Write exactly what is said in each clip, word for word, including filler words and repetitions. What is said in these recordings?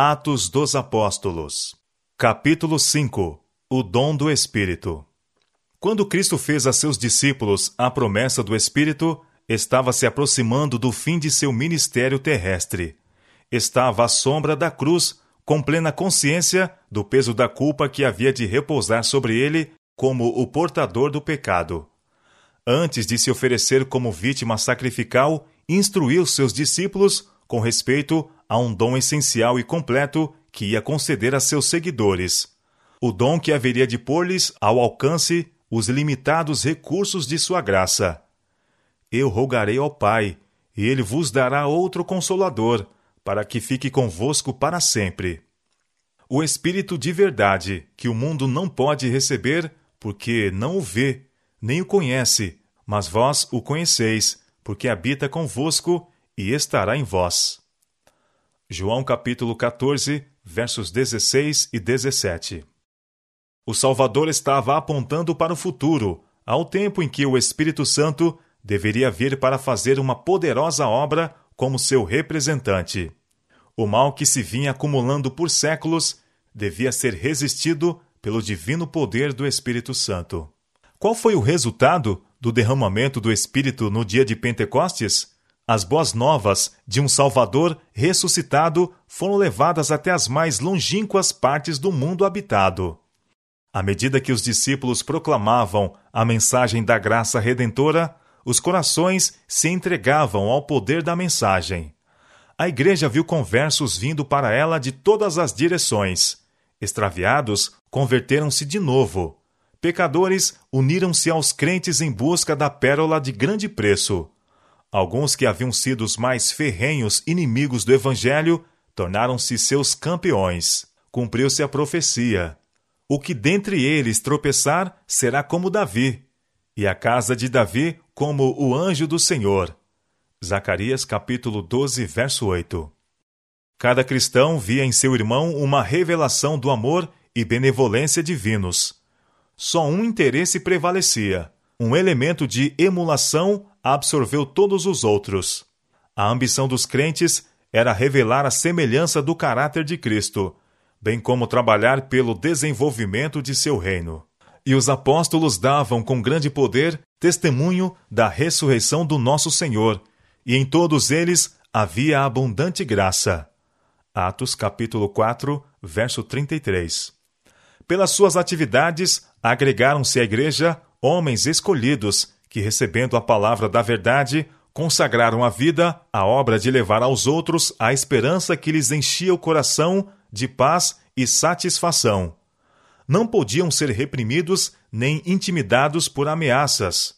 Atos dos Apóstolos, capítulo cinco. O dom do Espírito. Quando Cristo fez a seus discípulos a promessa do Espírito, estava se aproximando do fim de seu ministério terrestre. Estava à sombra da cruz, com plena consciência do peso da culpa que havia de repousar sobre ele como o portador do pecado. Antes de se oferecer como vítima sacrificial, instruiu seus discípulos com respeito a um dom essencial e completo que ia conceder a seus seguidores. O dom que haveria de pôr-lhes ao alcance os limitados recursos de sua graça. Eu rogarei ao Pai, e Ele vos dará outro Consolador, para que fique convosco para sempre. O Espírito de verdade, que o mundo não pode receber, porque não o vê, nem o conhece, mas vós o conheceis, porque habita convosco e estará em vós. João capítulo catorze, versos dezesseis e dezessete. O Salvador estava apontando para o futuro, ao tempo em que o Espírito Santo deveria vir para fazer uma poderosa obra como seu representante. O mal que se vinha acumulando por séculos devia ser resistido pelo divino poder do Espírito Santo. Qual foi o resultado do derramamento do Espírito no dia de Pentecostes? As boas novas de um Salvador ressuscitado foram levadas até as mais longínquas partes do mundo habitado. À medida que os discípulos proclamavam a mensagem da graça redentora, os corações se entregavam ao poder da mensagem. A igreja viu conversos vindo para ela de todas as direções. Extraviados, converteram-se de novo. Pecadores uniram-se aos crentes em busca da pérola de grande preço. Alguns que haviam sido os mais ferrenhos inimigos do Evangelho tornaram-se seus campeões. Cumpriu-se a profecia. O que dentre eles tropeçar será como Davi, e a casa de Davi como o anjo do Senhor. Zacarias capítulo doze, verso oito. Cada cristão via em seu irmão uma revelação do amor e benevolência divinos. Só um interesse prevalecia. Um elemento de emulação absorveu todos os outros. A ambição dos crentes era revelar a semelhança do caráter de Cristo, bem como trabalhar pelo desenvolvimento de seu reino. E os apóstolos davam com grande poder testemunho da ressurreição do nosso Senhor, e em todos eles havia abundante graça. Atos capítulo quatro, verso trinta e três. Pelas suas atividades, agregaram-se à igreja homens escolhidos, que, recebendo a palavra da verdade, consagraram a vida à obra de levar aos outros a esperança que lhes enchia o coração de paz e satisfação. Não podiam ser reprimidos nem intimidados por ameaças.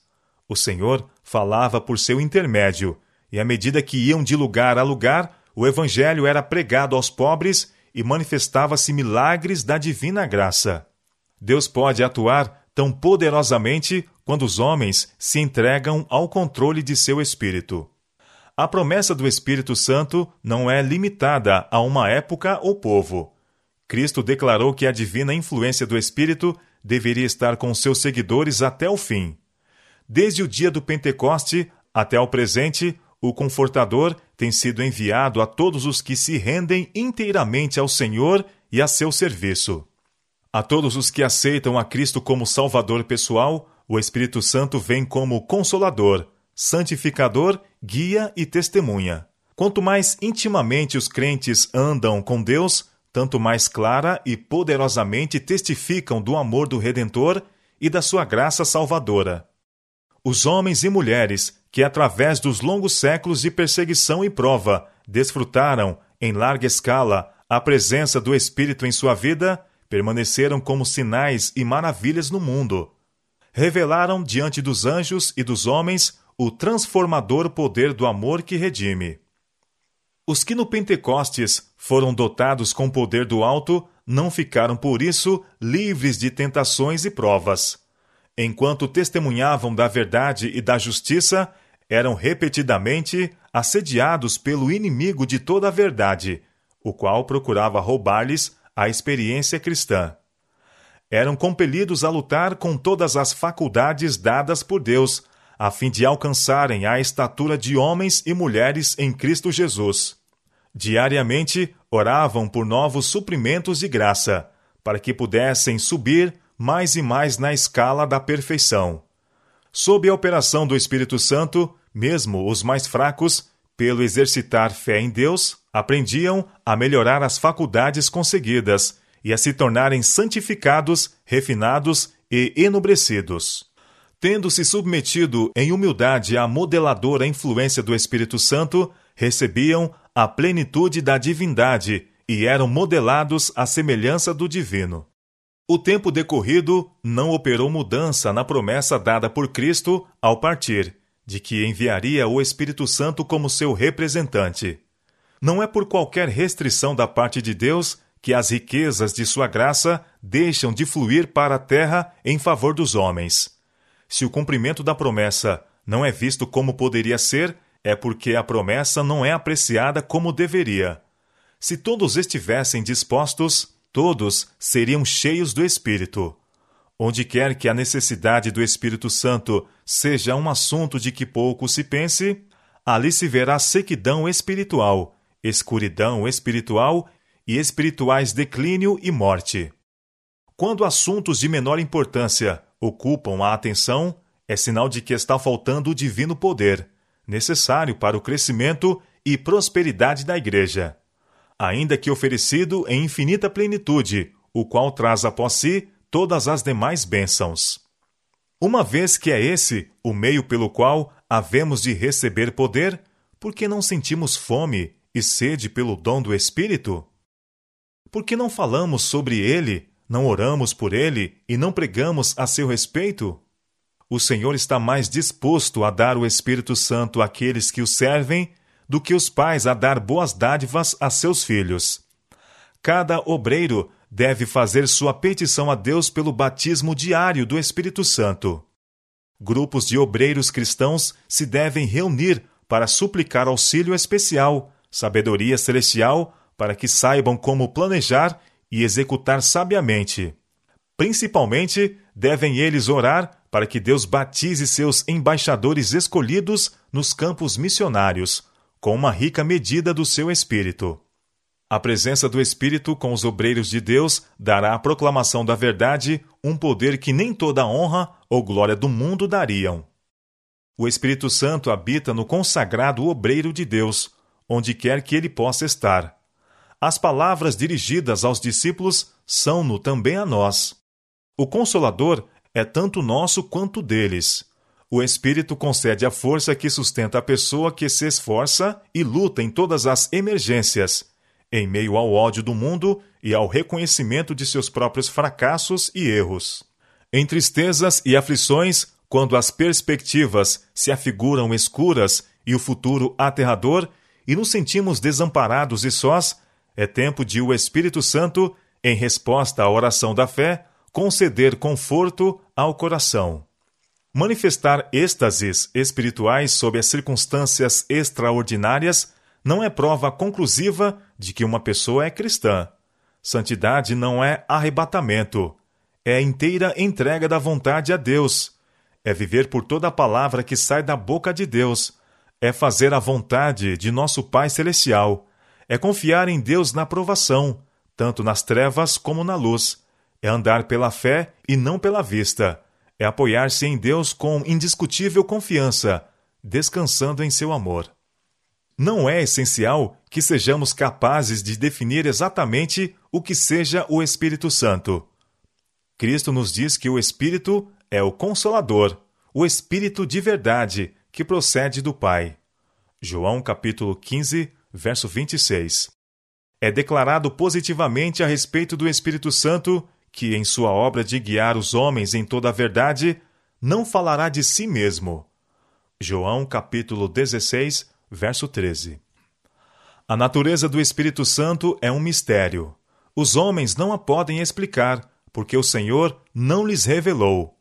O Senhor falava por seu intermédio, e à medida que iam de lugar a lugar, o Evangelho era pregado aos pobres e manifestava-se milagres da divina graça. Deus pode atuar tão poderosamente quando os homens se entregam ao controle de seu Espírito. A promessa do Espírito Santo não é limitada a uma época ou povo. Cristo declarou que a divina influência do Espírito deveria estar com seus seguidores até o fim. Desde o dia do Pentecoste até o presente, o Confortador tem sido enviado a todos os que se rendem inteiramente ao Senhor e a seu serviço. A todos os que aceitam a Cristo como Salvador pessoal, o Espírito Santo vem como Consolador, Santificador, Guia e Testemunha. Quanto mais intimamente os crentes andam com Deus, tanto mais clara e poderosamente testificam do amor do Redentor e da sua graça salvadora. Os homens e mulheres que, através dos longos séculos de perseguição e prova, desfrutaram, em larga escala, a presença do Espírito em sua vida, permaneceram como sinais e maravilhas no mundo. Revelaram diante dos anjos e dos homens o transformador poder do amor que redime. Os que no Pentecostes foram dotados com o poder do alto não ficaram, por isso, livres de tentações e provas. Enquanto testemunhavam da verdade e da justiça, eram repetidamente assediados pelo inimigo de toda a verdade, o qual procurava roubar-lhes a experiência cristã. Eram compelidos a lutar com todas as faculdades dadas por Deus, a fim de alcançarem a estatura de homens e mulheres em Cristo Jesus. Diariamente oravam por novos suprimentos de graça, para que pudessem subir mais e mais na escala da perfeição. Sob a operação do Espírito Santo, mesmo os mais fracos, pelo exercitar fé em Deus, aprendiam a melhorar as faculdades conseguidas e a se tornarem santificados, refinados e enobrecidos. Tendo se submetido em humildade à modeladora influência do Espírito Santo, recebiam a plenitude da divindade e eram modelados à semelhança do divino. O tempo decorrido não operou mudança na promessa dada por Cristo ao partir, de que enviaria o Espírito Santo como seu representante. Não é por qualquer restrição da parte de Deus que as riquezas de sua graça deixam de fluir para a terra em favor dos homens. Se o cumprimento da promessa não é visto como poderia ser, é porque a promessa não é apreciada como deveria. Se todos estivessem dispostos, todos seriam cheios do Espírito. Onde quer que a necessidade do Espírito Santo seja um assunto de que pouco se pense, ali se verá sequidão espiritual, escuridão espiritual e espirituais declínio e morte. Quando assuntos de menor importância ocupam a atenção, é sinal de que está faltando o divino poder, necessário para o crescimento e prosperidade da Igreja, ainda que oferecido em infinita plenitude, o qual traz após si todas as demais bênçãos. Uma vez que é esse o meio pelo qual havemos de receber poder, por que não sentimos fome e sede pelo dom do Espírito? Por que não falamos sobre ele, não oramos por ele e não pregamos a seu respeito? O Senhor está mais disposto a dar o Espírito Santo àqueles que o servem do que os pais a dar boas dádivas a seus filhos. Cada obreiro deve fazer sua petição a Deus pelo batismo diário do Espírito Santo. Grupos de obreiros cristãos se devem reunir para suplicar auxílio especial, sabedoria celestial, para que saibam como planejar e executar sabiamente. Principalmente, devem eles orar para que Deus batize seus embaixadores escolhidos nos campos missionários, com uma rica medida do seu Espírito. A presença do Espírito com os obreiros de Deus dará à proclamação da verdade um poder que nem toda a honra ou glória do mundo dariam. O Espírito Santo habita no consagrado obreiro de Deus, onde quer que ele possa estar. As palavras dirigidas aos discípulos são-no também a nós. O Consolador é tanto nosso quanto deles. O Espírito concede a força que sustenta a pessoa que se esforça e luta em todas as emergências, em meio ao ódio do mundo e ao reconhecimento de seus próprios fracassos e erros. Em tristezas e aflições, quando as perspectivas se afiguram escuras e o futuro aterrador, e nos sentimos desamparados e sós, é tempo de o Espírito Santo, em resposta à oração da fé, conceder conforto ao coração. Manifestar êxtases espirituais sob as circunstâncias extraordinárias não é prova conclusiva de que uma pessoa é cristã. Santidade não é arrebatamento, é inteira entrega da vontade a Deus, é viver por toda a palavra que sai da boca de Deus, é fazer a vontade de nosso Pai Celestial, é confiar em Deus na provação, tanto nas trevas como na luz, é andar pela fé e não pela vista, é apoiar-se em Deus com indiscutível confiança, descansando em seu amor. Não é essencial que sejamos capazes de definir exatamente o que seja o Espírito Santo. Cristo nos diz que o Espírito é o Consolador, o Espírito de verdade, que procede do Pai. João capítulo quinze, verso vinte e seis. É declarado positivamente a respeito do Espírito Santo que, em sua obra de guiar os homens em toda a verdade, não falará de si mesmo. João capítulo dezesseis, verso treze. A natureza do Espírito Santo é um mistério. Os homens não a podem explicar, porque o Senhor não lhes revelou.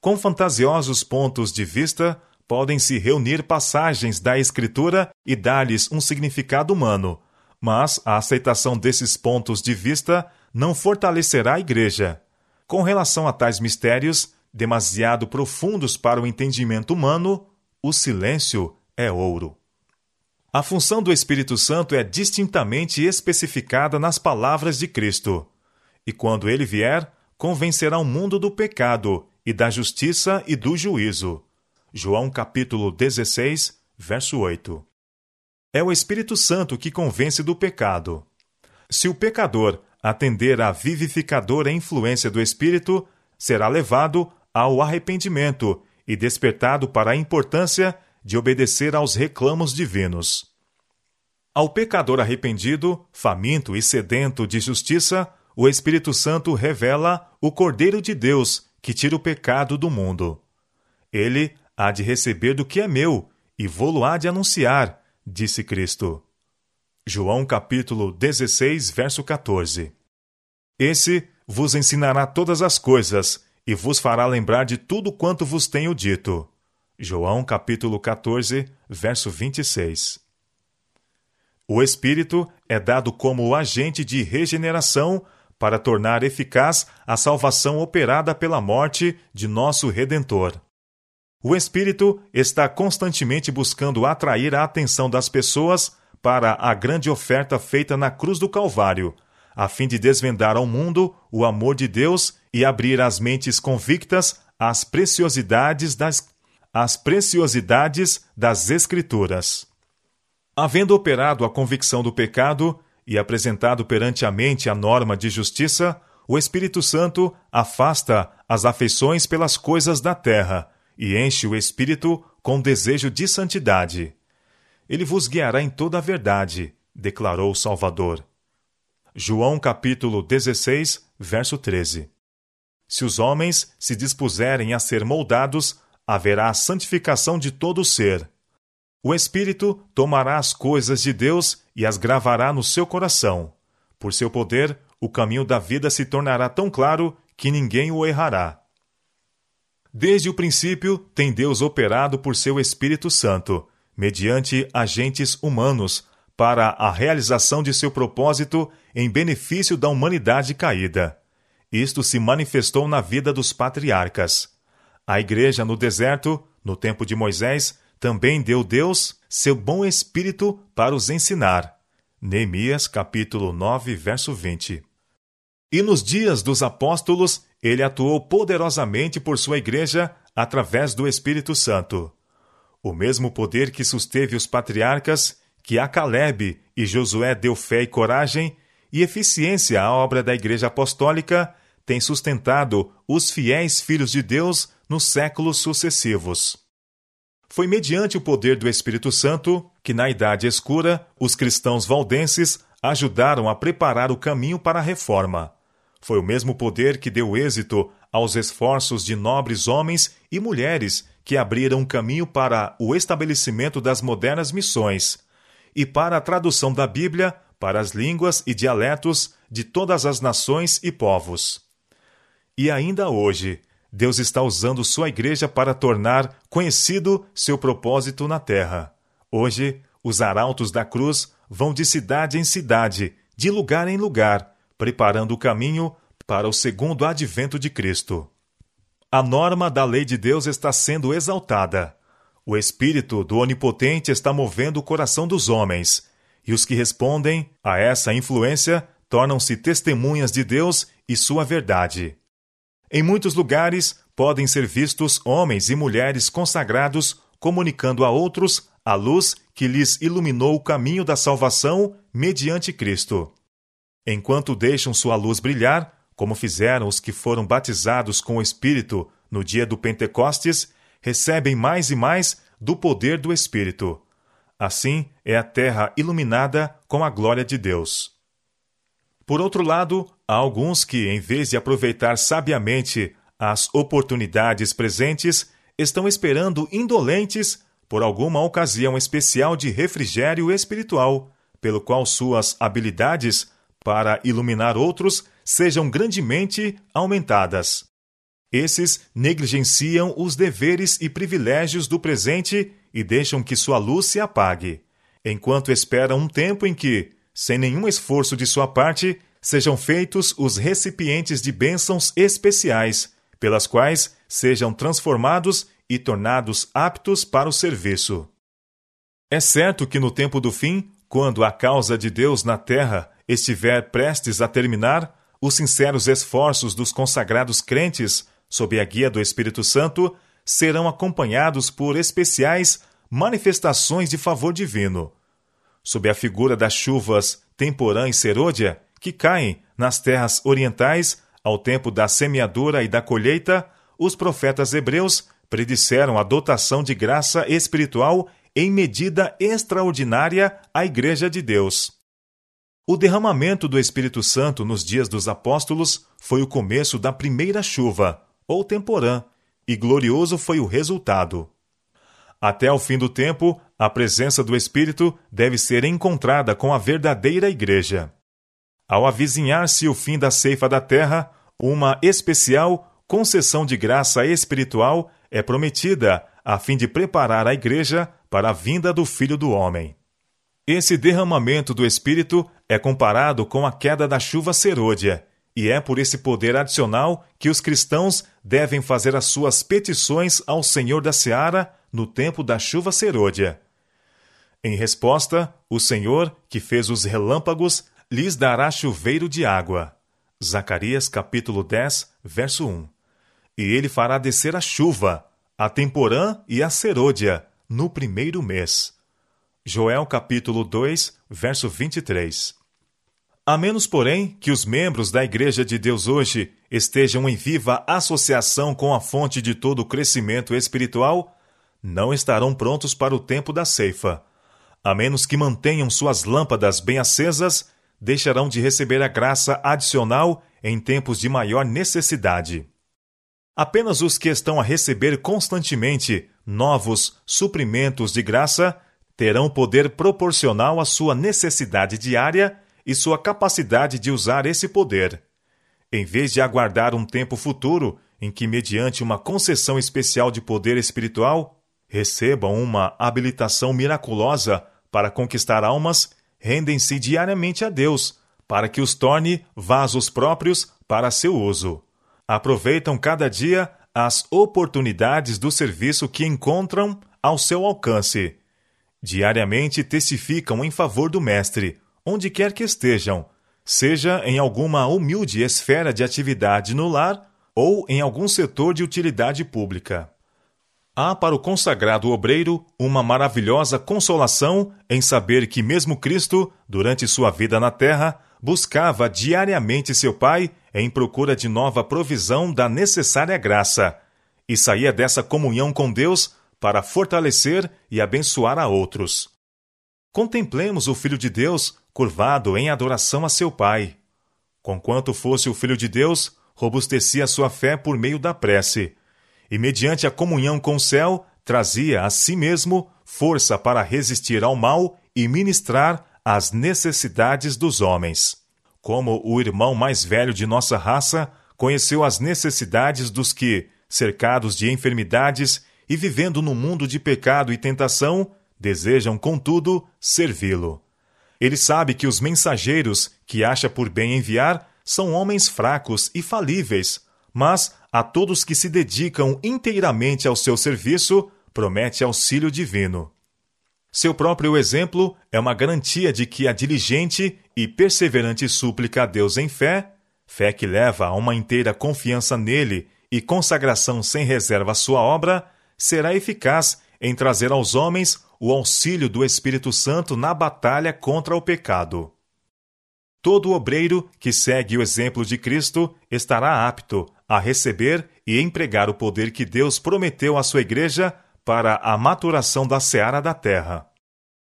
Com fantasiosos pontos de vista, podem se reunir passagens da Escritura e dar-lhes um significado humano, mas a aceitação desses pontos de vista não fortalecerá a Igreja. Com relação a tais mistérios, demasiado profundos para o entendimento humano, o silêncio é ouro. A função do Espírito Santo é distintamente especificada nas palavras de Cristo. E quando ele vier, convencerá o mundo do pecado e da justiça e do juízo. João capítulo dezesseis, verso oito. É o Espírito Santo que convence do pecado. Se o pecador atender à vivificadora influência do Espírito, será levado ao arrependimento e despertado para a importância de obedecer aos reclamos divinos. Ao pecador arrependido, faminto e sedento de justiça, o Espírito Santo revela o Cordeiro de Deus que tira o pecado do mundo. Ele há de receber do que é meu e vou-lo há de anunciar, disse Cristo. João capítulo dezesseis, verso catorze. Esse vos ensinará todas as coisas e vos fará lembrar de tudo quanto vos tenho dito. João capítulo catorze, verso vinte e seis. O Espírito é dado como o agente de regeneração para tornar eficaz a salvação operada pela morte de nosso Redentor. O Espírito está constantemente buscando atrair a atenção das pessoas para a grande oferta feita na cruz do Calvário, a fim de desvendar ao mundo o amor de Deus e abrir as mentes convictas às preciosidades das as preciosidades das Escrituras. Havendo operado a convicção do pecado e apresentado perante a mente a norma de justiça, o Espírito Santo afasta as afeições pelas coisas da terra e enche o Espírito com desejo de santidade. Ele vos guiará em toda a verdade, declarou o Salvador. João capítulo dezesseis, verso treze. Se os homens se dispuserem a ser moldados, haverá a santificação de todo o ser. O Espírito tomará as coisas de Deus e as gravará no seu coração. Por seu poder, o caminho da vida se tornará tão claro que ninguém o errará. Desde o princípio, tem Deus operado por seu Espírito Santo, mediante agentes humanos, para a realização de seu propósito em benefício da humanidade caída. Isto se manifestou na vida dos patriarcas. A igreja no deserto, no tempo de Moisés, também deu Deus seu bom espírito para os ensinar. Neemias capítulo nove, verso vinte. E nos dias dos apóstolos, ele atuou poderosamente por sua igreja através do Espírito Santo. O mesmo poder que susteve os patriarcas, que a Calebe e Josué deu fé e coragem e eficiência à obra da igreja apostólica, tem sustentado os fiéis filhos de Deus nos séculos sucessivos. Foi mediante o poder do Espírito Santo que, na Idade Escura, os cristãos valdenses ajudaram a preparar o caminho para a reforma. Foi o mesmo poder que deu êxito aos esforços de nobres homens e mulheres que abriram caminho para o estabelecimento das modernas missões e para a tradução da Bíblia para as línguas e dialetos de todas as nações e povos. E ainda hoje, Deus está usando sua igreja para tornar conhecido seu propósito na terra. Hoje, os arautos da cruz vão de cidade em cidade, de lugar em lugar, preparando o caminho para o segundo advento de Cristo. A norma da lei de Deus está sendo exaltada. O Espírito do Onipotente está movendo o coração dos homens, e os que respondem a essa influência tornam-se testemunhas de Deus e sua verdade. Em muitos lugares, podem ser vistos homens e mulheres consagrados comunicando a outros a luz que lhes iluminou o caminho da salvação mediante Cristo. Enquanto deixam sua luz brilhar, como fizeram os que foram batizados com o Espírito no dia do Pentecostes, recebem mais e mais do poder do Espírito. Assim é a terra iluminada com a glória de Deus. Por outro lado, há alguns que, em vez de aproveitar sabiamente as oportunidades presentes, estão esperando indolentes por alguma ocasião especial de refrigério espiritual, pelo qual suas habilidades para iluminar outros sejam grandemente aumentadas. Esses negligenciam os deveres e privilégios do presente e deixam que sua luz se apague, enquanto esperam um tempo em que, sem nenhum esforço de sua parte, sejam feitos os recipientes de bênçãos especiais, pelas quais sejam transformados e tornados aptos para o serviço. É certo que no tempo do fim, quando a causa de Deus na terra estiver prestes a terminar, os sinceros esforços dos consagrados crentes, sob a guia do Espírito Santo, serão acompanhados por especiais manifestações de favor divino, sob a figura das chuvas Temporã e Serôdia, que caem nas terras orientais ao tempo da semeadura e da colheita. Os profetas hebreus predisseram a dotação de graça espiritual em medida extraordinária à Igreja de Deus. O derramamento do Espírito Santo nos dias dos apóstolos foi o começo da primeira chuva, ou temporã, e glorioso foi o resultado. Até o fim do tempo, a presença do Espírito deve ser encontrada com a verdadeira Igreja. Ao avizinhar-se o fim da ceifa da terra, uma especial concessão de graça espiritual é prometida a fim de preparar a Igreja para a vinda do Filho do Homem. Esse derramamento do Espírito é comparado com a queda da chuva serôdia, e é por esse poder adicional que os cristãos devem fazer as suas petições ao Senhor da Seara no tempo da chuva serôdia. Em resposta, o Senhor, que fez os relâmpagos, lhes dará chuveiro de água. Zacarias capítulo dez, verso um. E ele fará descer a chuva, a temporã e a serôdia, no primeiro mês. Joel capítulo dois, verso vinte e três. A menos, porém, que os membros da Igreja de Deus hoje estejam em viva associação com a fonte de todo o crescimento espiritual, não estarão prontos para o tempo da ceifa. A menos que mantenham suas lâmpadas bem acesas, deixarão de receber a graça adicional em tempos de maior necessidade. Apenas os que estão a receber constantemente novos suprimentos de graça terão poder proporcional à sua necessidade diária e sua capacidade de usar esse poder. Em vez de aguardar um tempo futuro em que, mediante uma concessão especial de poder espiritual, recebam uma habilitação miraculosa para conquistar almas, rendem-se diariamente a Deus para que os torne vasos próprios para seu uso. Aproveitam cada dia as oportunidades do serviço que encontram ao seu alcance. Diariamente testificam em favor do Mestre, onde quer que estejam, seja em alguma humilde esfera de atividade no lar ou em algum setor de utilidade pública. Há para o consagrado obreiro uma maravilhosa consolação em saber que mesmo Cristo, durante sua vida na terra, buscava diariamente seu Pai em procura de nova provisão da necessária graça, e saía dessa comunhão com Deus para fortalecer e abençoar a outros. Contemplemos o Filho de Deus curvado em adoração a seu Pai. Conquanto fosse o Filho de Deus, robustecia sua fé por meio da prece, e mediante a comunhão com o céu, trazia a si mesmo força para resistir ao mal e ministrar às necessidades dos homens. Como o irmão mais velho de nossa raça, conheceu as necessidades dos que, cercados de enfermidades e vivendo num mundo de pecado e tentação, desejam, contudo, servi-lo. Ele sabe que os mensageiros que acha por bem enviar são homens fracos e falíveis, mas a todos que se dedicam inteiramente ao seu serviço, promete auxílio divino. Seu próprio exemplo é uma garantia de que a diligente e perseverante súplica a Deus em fé, fé que leva a uma inteira confiança nele e consagração sem reserva à sua obra, será eficaz em trazer aos homens o auxílio do Espírito Santo na batalha contra o pecado. Todo obreiro que segue o exemplo de Cristo estará apto a receber e empregar o poder que Deus prometeu à sua Igreja para a maturação da seara da terra.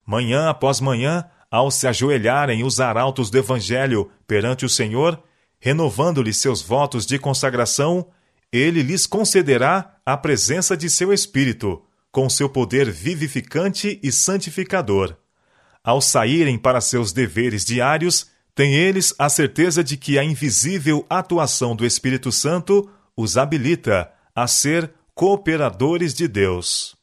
Manhã após manhã, ao se ajoelharem os arautos do Evangelho perante o Senhor, renovando-lhe seus votos de consagração, Ele lhes concederá a presença de seu Espírito, com seu poder vivificante e santificador. Ao saírem para seus deveres diários, têm eles a certeza de que a invisível atuação do Espírito Santo os habilita a ser cooperadores de Deus.